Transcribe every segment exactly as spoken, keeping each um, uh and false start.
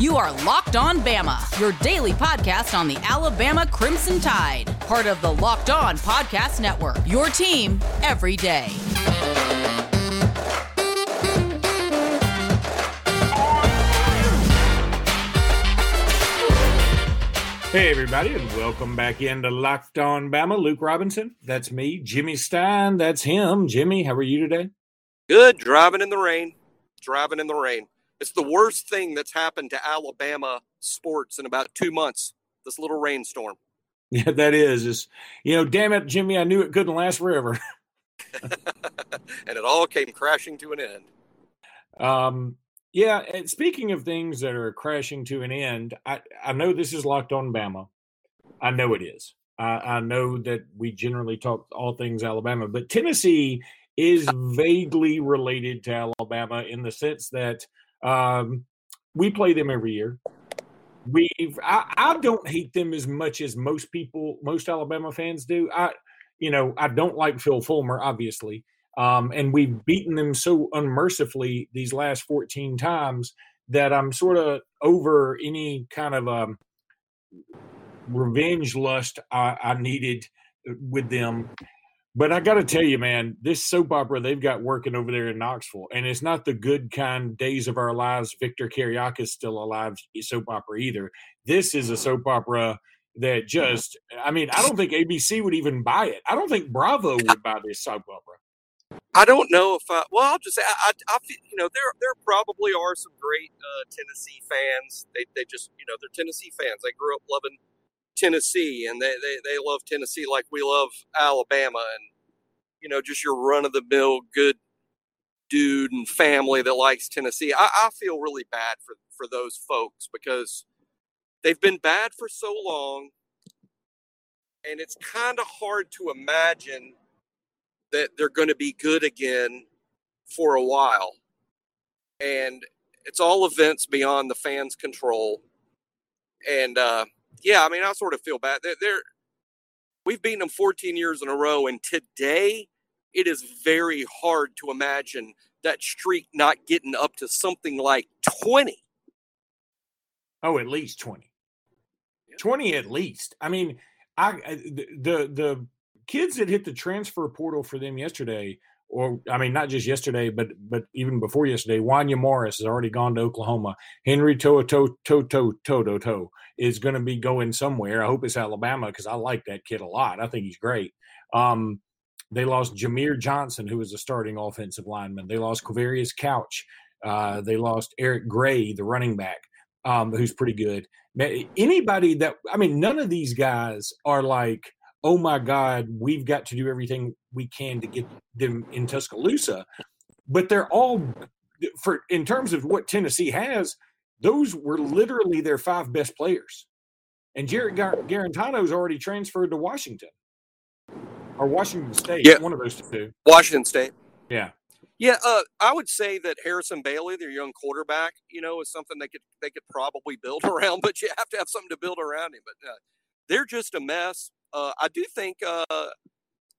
You are Locked On Bama, your daily podcast on the Alabama Crimson Tide, part of the Locked On Podcast Network, your team every day. Hey, everybody, and welcome back into Locked On Bama. Luke Robinson, that's me. Jimmy Stein, that's him. Jimmy, how are you today? Good. Driving in the rain. Driving in the rain. It's the worst thing that's happened to Alabama sports in about two months, this little rainstorm. Yeah, that is. It's, you know, damn it, Jimmy, I knew it couldn't last forever. And it all came crashing to an end. Um. Yeah, and speaking of things that are crashing to an end, I, I know this is Locked On Bama. I know it is. I, I know that we generally talk all things Alabama, but Tennessee is vaguely related to Alabama in the sense that um, we play them every year. We've I, I don't hate them as much as most people, most Alabama fans do. I, you know, I don't like Phil Fulmer, obviously. Um, and we've beaten them so unmercifully these last fourteen times that I'm sort of over any kind of um, revenge lust I, I needed with them. But I got to tell you, man, this soap opera they've got working over there in Knoxville, and it's not the good kind Days of Our Lives, Victor Kariak is still alive soap opera either. This is a soap opera that just, I mean, I don't think A B C would even buy it. I don't think Bravo would buy this soap opera. I don't know if I, well, I'll just say, I, I, I, you know, there there probably are some great uh, Tennessee fans. They they just, you know, they're Tennessee fans. They grew up loving Tennessee, and they, they, they love Tennessee like we love Alabama. And, you know, just your run-of-the-mill good dude and family that likes Tennessee. I, I feel really bad for, for those folks because they've been bad for so long, and it's kind of hard to imagine that they're going to be good again for a while. And it's all events beyond the fans' control. And, uh, yeah, I mean, I sort of feel bad. They're, they're, we've beaten them fourteen years in a row, and today it is very hard to imagine that streak not getting up to something like twenty. Oh, at least twenty. Yeah. twenty at least. I mean, I the the, the kids that hit the transfer portal for them yesterday, or I mean, not just yesterday, but but even before yesterday, Wanya Morris has already gone to Oklahoma. Henry Toa To To To To To To is going to be going somewhere. I hope it's Alabama because I like that kid a lot. I think he's great. Um, they lost Jameer Johnson, who was a starting offensive lineman. They lost Quavarius Couch. Uh, they lost Eric Gray, the running back, um, who's pretty good. Anybody that I mean, none of these guys are like, oh, my God, we've got to do everything we can to get them in Tuscaloosa. But they're all, for in terms of what Tennessee has, those were literally their five best players. And Jarrett Garantano's already transferred to Washington or Washington State, yeah. One of those two. Washington State. Yeah. Yeah, uh, I would say that Harrison Bailey, their young quarterback, you know, is something they could they could probably build around, but you have to have something to build around him. But uh, they're just a mess. Uh, I do think, uh,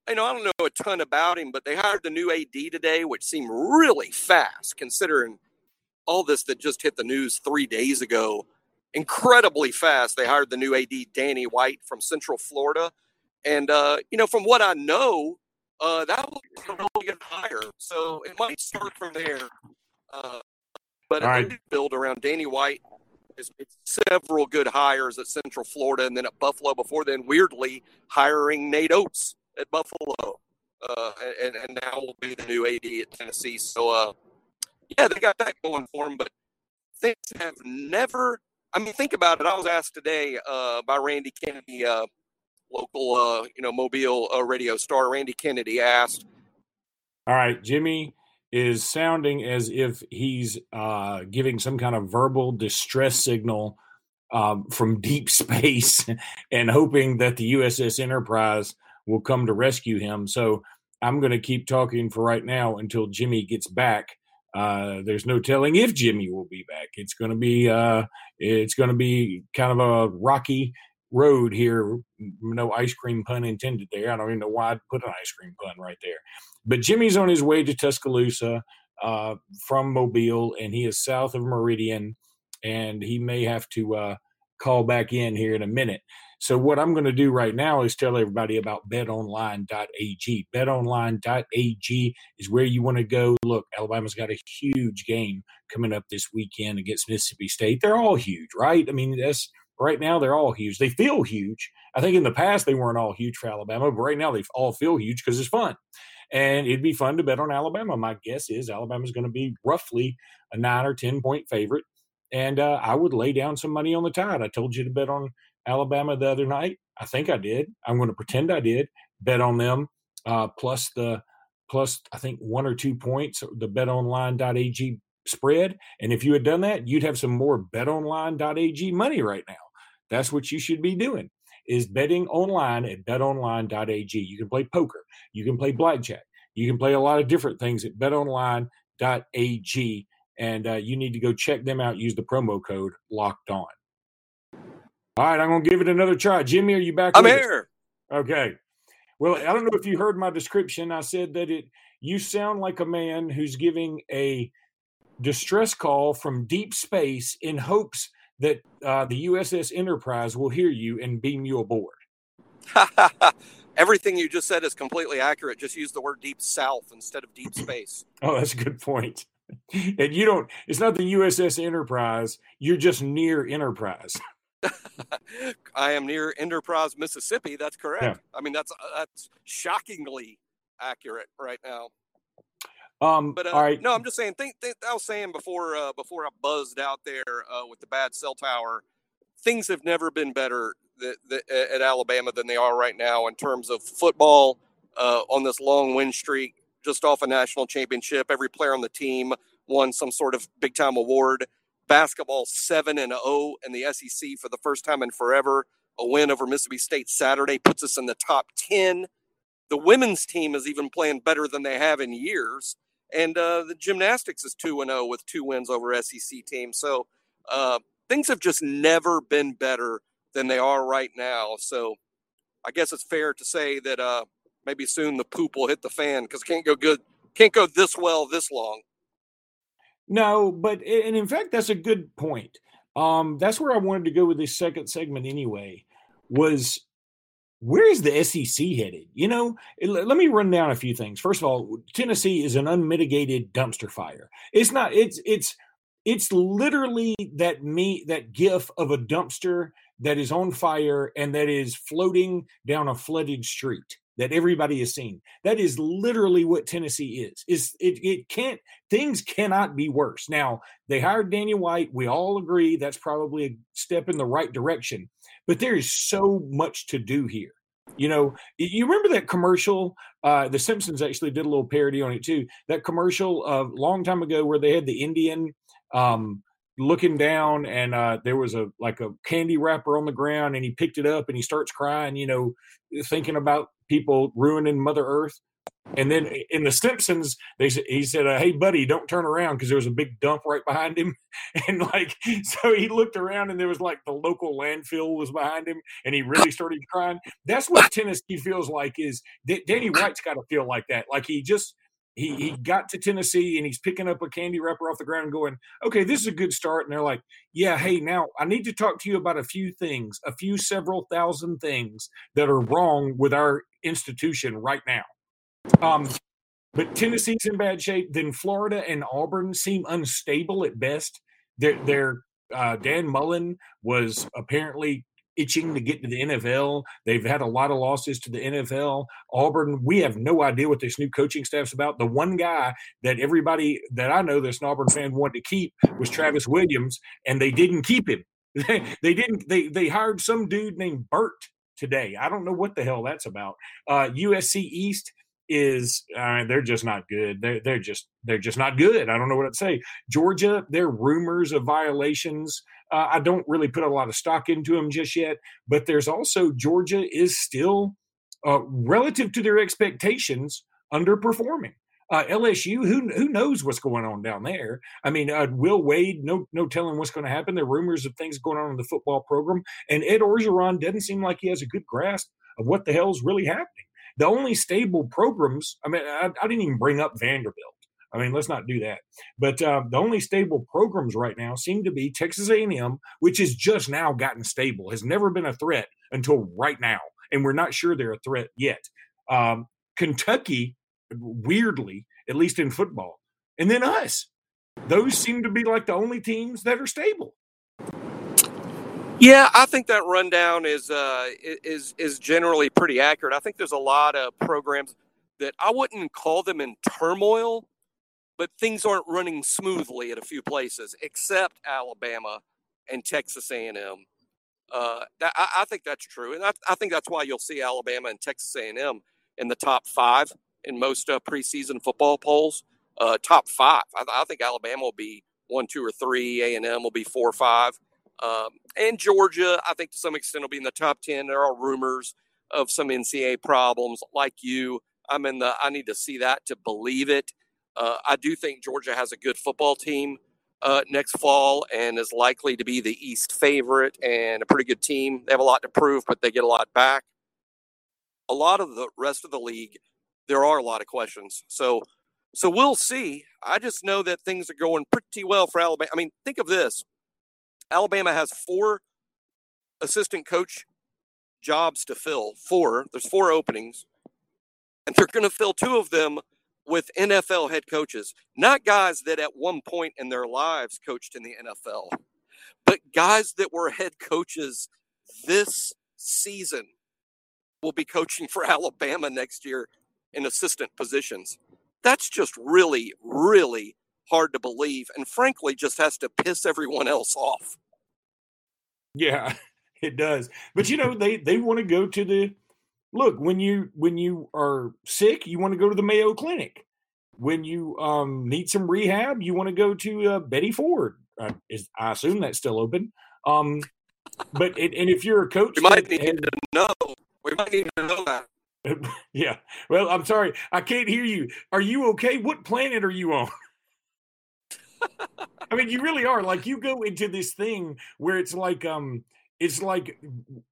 you know, I don't know a ton about him, but they hired the new A D today, which seemed really fast considering all this that just hit the news three days ago. Incredibly fast. They hired the new A D, Danny White, from Central Florida. And, uh, you know, from what I know, uh, that was a really good hire. So it might start from there. Uh, but I did build around Danny White. It's several good hires at Central Florida and then at Buffalo before then, weirdly hiring Nate Oates at Buffalo. Uh, and, and now will be the new A D at Tennessee. So, uh, yeah, they got that going for them. But things have never – I mean, think about it. I was asked today uh, by Randy Kennedy, uh, local, uh, you know, Mobile uh, radio star. Randy Kennedy asked. All right, Jimmy is sounding as if he's uh, giving some kind of verbal distress signal um, from deep space and hoping that the U S S Enterprise will come to rescue him. So I'm going to keep talking for right now until Jimmy gets back. Uh, there's no telling if Jimmy will be back. It's going to be uh, it's going to be kind of a rocky road here. No ice cream pun intended there. I don't even know why I put an ice cream pun right there. But Jimmy's on his way to Tuscaloosa uh, from Mobile, and he is south of Meridian. and he may have to uh, call back in here in a minute. So what I'm going to do right now is tell everybody about bet online dot a g. bet online dot a g is where you want to go. Look, Alabama's got a huge game coming up this weekend against Mississippi State. They're all huge, right? I mean, that's right now they're all huge. They feel huge. I think in the past they weren't all huge for Alabama, but right now they all feel huge because it's fun. And it'd be fun to bet on Alabama. My guess is Alabama's going to be roughly a nine or ten point favorite. And uh, I would lay down some money on the Tide. I told you to bet on Alabama the other night. I think I did. I'm going to pretend I did. Bet on them uh, plus the plus I think one or two points, the bet online dot a g spread. And if you had done that, you'd have some more bet online dot a g money right now. That's what you should be doing, is betting online at bet online dot a g. You can play poker. You can play blackjack. You can play a lot of different things at bet online dot a g. And uh, you need to go check them out. Use the promo code Locked On. All right, I'm going to give it another try. Jimmy, are you back? I'm here. Us? Okay. Well, I don't know if you heard my description. I said that it. You sound like a man who's giving a distress call from deep space in hopes that uh, the U S S Enterprise will hear you and beam you aboard. Everything you just said is completely accurate. Just use the word deep south instead of deep space. Oh, that's a good point. And you don't, it's not the U S S Enterprise. You're just near Enterprise. I am near Enterprise, Mississippi. That's correct. Yeah. I mean, that's, that's shockingly accurate right now. Um, but uh, all right. No, I'm just saying, think, think I was saying before, uh, before I buzzed out there uh, with the bad cell tower, things have never been better th- th- at Alabama than they are right now in terms of football uh, on this long win streak. Just off a national championship. Every player on the team won some sort of big time award. Basketball seven and oh in the S E C for the first time in forever. A win over Mississippi State Saturday puts us in the top ten. The women's team is even playing better than they have in years. And uh, the gymnastics is two and oh with two wins over S E C teams. So uh, things have just never been better than they are right now. So I guess it's fair to say that uh, maybe soon the poop will hit the fan because it can't go good, can't go this well this long. No, but and in fact, that's a good point. Um, that's where I wanted to go with this second segment anyway, was where is the S E C headed? You know, it, let me run down a few things. First of all, Tennessee is an unmitigated dumpster fire. It's not. It's it's it's literally that me that gif of a dumpster that is on fire and that is floating down a flooded street that everybody has seen. That is literally what Tennessee is. Is it, it can't, things cannot be worse. Now, they hired Danny White. We all agree that's probably a step in the right direction, but there is so much to do here. You know, you remember that commercial, uh, The Simpsons actually did a little parody on it too, that commercial a long time ago where they had the Indian um, looking down and uh, there was a like a candy wrapper on the ground and he picked it up and he starts crying, you know, thinking about people ruining Mother Earth. And then in The Simpsons, they he said, uh, hey, buddy, don't turn around, because there was a big dump right behind him. And, like, so he looked around, and there was, like, the local landfill was behind him, and he really started crying. That's what Tennessee feels like is – Danny White's got to feel like that. Like, he just he, – he got to Tennessee, and he's picking up a candy wrapper off the ground and going, okay, this is a good start. And they're like, yeah, hey, now I need to talk to you about a few things, a few several thousand things that are wrong with our – institution right now. Um, but Tennessee's in bad shape. Then Florida and Auburn seem unstable at best. Their, their uh, Dan Mullen was apparently itching to get to the N F L. They've had a lot of losses to the N F L. Auburn, we have no idea what this new coaching staff's about. The one guy that everybody that I know that's an Auburn fan wanted to keep was Travis Williams, and they didn't keep him. They, they didn't. They they hired some dude named Burt today. I don't know what the hell that's about. Uh, U S C East is uh, they're just not good. They're they're just they're just not good. I don't know what to say. Georgia, there are rumors of violations. Uh, I don't really put a lot of stock into them just yet. But there's also Georgia is still uh, relative to their expectations underperforming. Uh, L S U, who who knows what's going on down there? I mean, uh, Will Wade, no no telling what's going to happen. There are rumors of things going on in the football program. And Ed Orgeron doesn't seem like he has a good grasp of what the hell's really happening. The only stable programs, I mean, I, I didn't even bring up Vanderbilt. I mean, let's not do that. But uh, the only stable programs right now seem to be Texas A and M, which has just now gotten stable, has never been a threat until right now. And we're not sure they're a threat yet. Um, Kentucky, weirdly, at least in football, and then us. Those seem to be like the only teams that are stable. Yeah, I think that rundown is uh, is is generally pretty accurate. I think there's a lot of programs that I wouldn't call them in turmoil, but things aren't running smoothly at a few places, except Alabama and Texas A and M. Uh, that, I, I think that's true, and I, I think that's why you'll see Alabama and Texas A and M in the top five in most uh, preseason football polls. Uh, top five. I, I think Alabama will be one, two, or three. A and M will be four or five. Um, and Georgia, I think to some extent, will be in the top ten. There are rumors of some N C A A problems. Like you, I'm in the, I need to see that to believe it. Uh, I do think Georgia has a good football team uh, next fall and is likely to be the East favorite and a pretty good team. They have a lot to prove, but they get a lot back. A lot of the rest of the league, there are a lot of questions. So, So we'll see. I just know that things are going pretty well for Alabama. I mean, think of this. Alabama has four assistant coach jobs to fill. Four. There's four openings. And they're going to fill two of them with N F L head coaches. Not guys that at one point in their lives coached in the N F L, but guys that were head coaches this season will be coaching for Alabama next year in assistant positions. That's just really, really hard to believe, and frankly, just has to piss everyone else off. Yeah, it does. But you know, they they want to go to the look when you when you are sick, you want to go to the Mayo Clinic. When you um, need some rehab, you want to go to uh, Betty Ford. Uh, is, I assume that's still open. Um, but it, and if you're a coach, we might need and, to know. We might need to know that. Yeah. Well, I'm sorry. I can't hear you. Are you okay? What planet are you on? I mean, you really are. Like, you go into this thing where it's like, um, it's like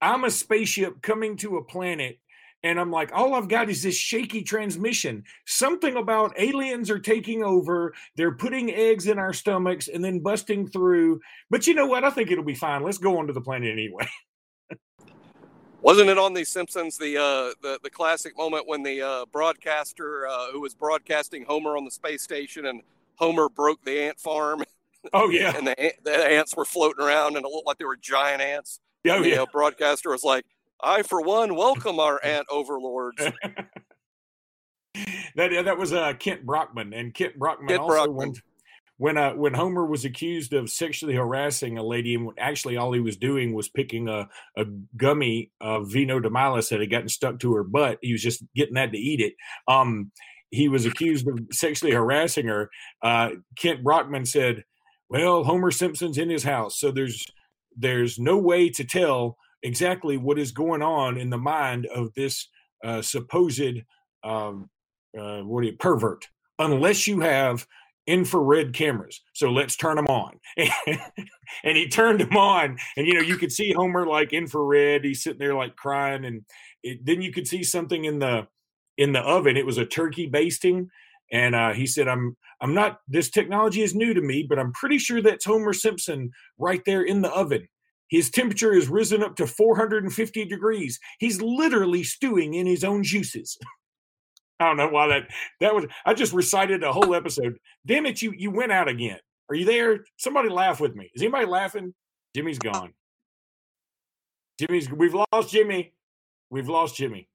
I'm a spaceship coming to a planet, and I'm like, all I've got is this shaky transmission. Something about aliens are taking over. They're putting eggs in our stomachs and then busting through. But you know what? I think it'll be fine. Let's go onto the planet anyway. Wasn't it on The Simpsons, the uh, the, the classic moment when the uh, broadcaster uh, who was broadcasting Homer on the space station, and Homer broke the ant farm? Oh, yeah. And the, the ants were floating around, and it looked like they were giant ants. Oh, and the, yeah. The uh, broadcaster was like, I, for one, welcome our ant overlords. that that was uh, Kent Brockman. And Kent Brockman Kent also Brockman. went... When uh, when Homer was accused of sexually harassing a lady, and actually all he was doing was picking a, a gummy of Vino de Milas that had gotten stuck to her butt. He was just getting that to eat it. Um, he was accused of sexually harassing her. Uh, Kent Brockman said, well, Homer Simpson's in his house, so there's there's no way to tell exactly what is going on in the mind of this uh, supposed um, uh, what do you, pervert, unless you have infrared cameras, so let's turn them on. And he turned them on, and you know, you could see Homer like infrared, he's sitting there like crying, and it, then you could see something in the in the oven. It was a turkey basting, and uh he said, i'm i'm not, this technology is new to me, but I'm pretty sure that's Homer Simpson right there in the oven. His temperature has risen up to four hundred fifty degrees. He's literally stewing in his own juices. I don't know why that, that was, I just recited a whole episode. Damn it, you you went out again. Are you there? Somebody laugh with me. Is anybody laughing? Jimmy's gone. Jimmy's, we've lost Jimmy. We've lost Jimmy.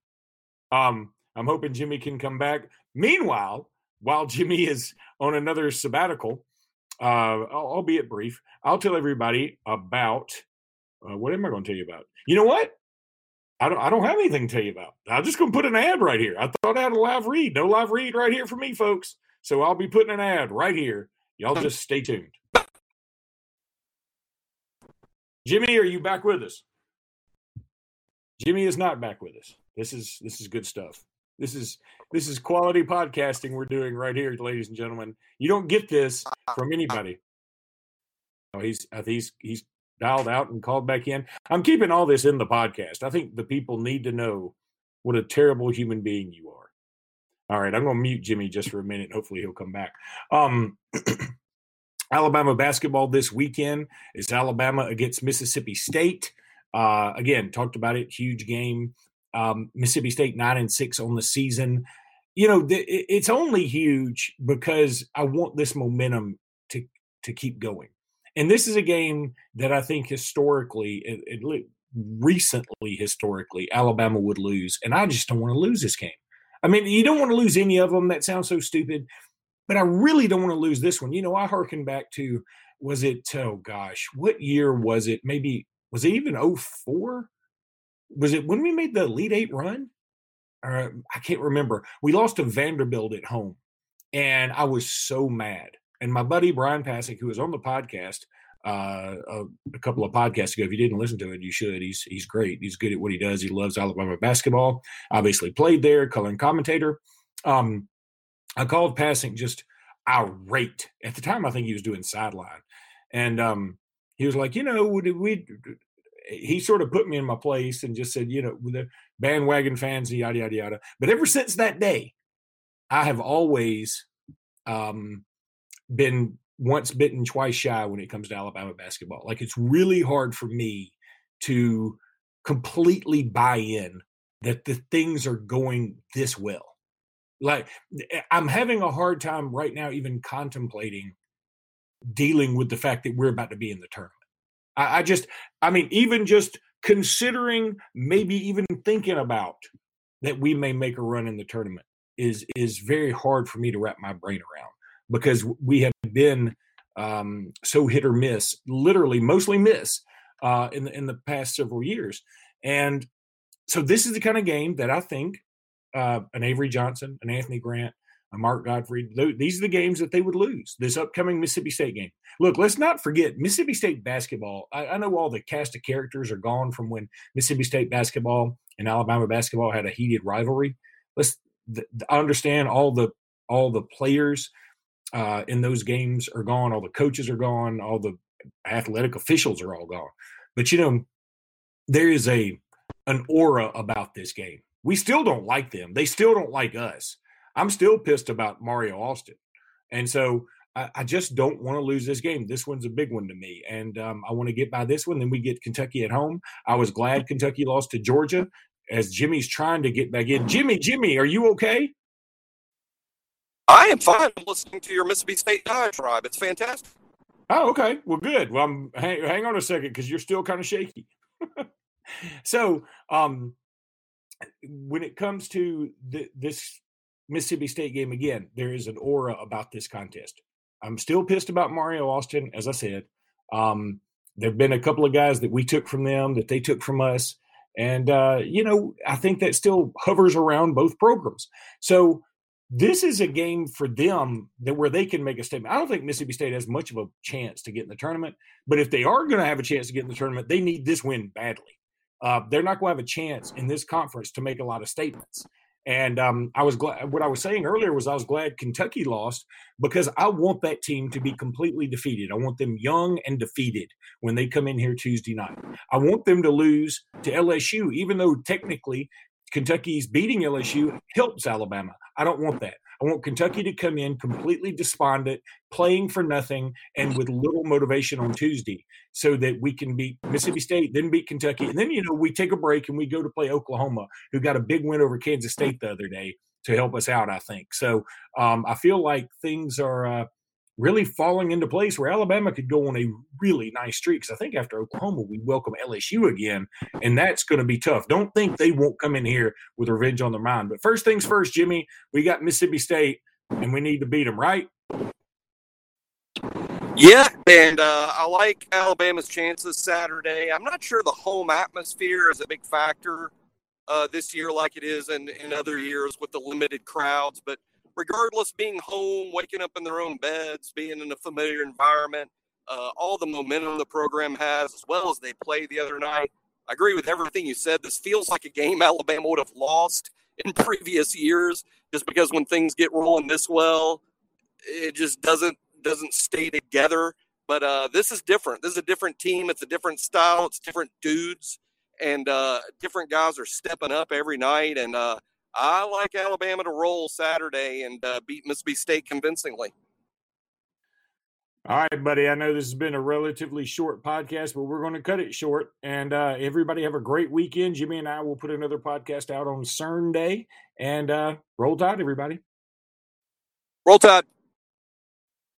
Um, I'm hoping Jimmy can come back. Meanwhile, while Jimmy is on another sabbatical, uh, albeit brief, I'll tell everybody about, uh, what am I going to tell you about? You know what? I don't I don't have anything to tell you about. I'm just going to put an ad right here. I thought I had a live read. No live read right here for me, folks. So I'll be putting an ad right here. Y'all just stay tuned. Jimmy, are you back with us? Jimmy is not back with us. This is this is good stuff. This is this is quality podcasting we're doing right here, ladies and gentlemen. You don't get this from anybody. Oh, he's he's he's dialed out and called back in. I'm keeping all this in the podcast. I think the people need to know what a terrible human being you are. All right, I'm going to mute Jimmy just for a minute. Hopefully he'll come back. Um, Alabama basketball this weekend is Alabama against Mississippi State. Uh, again, talked about it, huge game. Um, Mississippi State nine and six on the season. You know, th- it's only huge because I want this momentum to to keep going. And this is a game that I think historically, it, it, recently historically, Alabama would lose. And I just don't want to lose this game. I mean, you don't want to lose any of them. That sounds so stupid. But I really don't want to lose this one. You know, I hearken back to, was it, oh gosh, what year was it? Maybe, was it even oh four? Was it when we made the Elite Eight run? Uh, I can't remember. We lost to Vanderbilt at home. And I was so mad. And my buddy Brian Pasek, who was on the podcast uh, a, a couple of podcasts ago, if you didn't listen to it, you should. He's he's great. He's good at what he does. He loves Alabama basketball. Obviously played there, color commentator. Um, I called Pasek just irate. At the time, I think he was doing sideline. And um, he was like, you know, would we – he sort of put me in my place and just said, you know, the bandwagon fans, yada, yada, yada. But ever since that day, I have always um, – been once bitten, twice shy when it comes to Alabama basketball. Like, it's really hard for me to completely buy in that the things are going this well. Like, I'm having a hard time right now even contemplating dealing with the fact that we're about to be in the tournament. I, I just, I mean, even just considering, maybe even thinking about that we may make a run in the tournament is is very hard for me to wrap my brain around. Because we have been um, so hit or miss, literally mostly miss uh, in the, in the past several years. And so this is the kind of game that I think uh, an Avery Johnson, an Anthony Grant, a Mark Godfrey, th- these are the games that they would lose, this upcoming Mississippi State game. Look, let's not forget Mississippi State basketball. I, I know all the cast of characters are gone from when Mississippi State basketball and Alabama basketball had a heated rivalry. Let's th- understand all the all the players – Uh, in those games are gone. All the coaches are gone. All the athletic officials are all gone. But, you know, there is a an aura about this game. We still don't like them. They still don't like us. I'm still pissed about Mario Austin. And so I, I just don't want to lose this game. This one's a big one to me. And um, I want to get by this one. Then we get Kentucky at home. I was glad Kentucky lost to Georgia as Jimmy's trying to get back in. Jimmy, Jimmy, are you okay? I am fine listening to your Mississippi State diatribe. It's fantastic. Oh, okay. Well, good. Well, I'm, hang, hang on a second because you're still kind of shaky. So um, when it comes to th- this Mississippi State game, again, there is an aura about this contest. I'm still pissed about Mario Austin, as I said. Um, there have been a couple of guys that we took from them, that they took from us. And, uh, you know, I think that still hovers around both programs. So this is a game for them that where they can make a statement. I don't think Mississippi State has much of a chance to get in the tournament, but if they are going to have a chance to get in the tournament, they need this win badly. Uh, they're not going to have a chance in this conference to make a lot of statements. And um, I was glad. What I was saying earlier was I was glad Kentucky lost because I want that team to be completely defeated. I want them young and defeated when they come in here Tuesday night. I want them to lose to L S U, even though technically Kentucky's beating L S U helps Alabama. I don't want that. I want Kentucky to come in completely despondent, playing for nothing, and with little motivation on Tuesday so that we can beat Mississippi State, then beat Kentucky. And then, you know, we take a break and we go to play Oklahoma, who got a big win over Kansas State the other day to help us out, I think. So um, I feel like things are uh, really falling into place where Alabama could go on a really nice streak. Because I think after Oklahoma, we welcome L S U again, and that's going to be tough. Don't think they won't come in here with revenge on their mind. But first things first, Jimmy, we got Mississippi State, and we need to beat them, right? Yeah, and uh, I like Alabama's chances Saturday. I'm not sure the home atmosphere is a big factor uh, this year like it is in, in other years with the limited crowds, but regardless, being home, waking up in their own beds, being in a familiar environment, uh, all the momentum the program has, as well as they played the other night. I agree with everything you said. This feels like a game Alabama would have lost in previous years, just because when things get rolling this well, it just doesn't doesn't stay together. But uh, this is different. This is a different team. It's a different style. It's different dudes, and uh, different guys are stepping up every night, and uh, I like Alabama to roll Saturday and uh, beat Mississippi State convincingly. All right, buddy. I know this has been a relatively short podcast, but we're going to cut it short. And uh, everybody have a great weekend. Jimmy and I will put another podcast out on CERN Day. And uh, roll tide, everybody. Roll tide.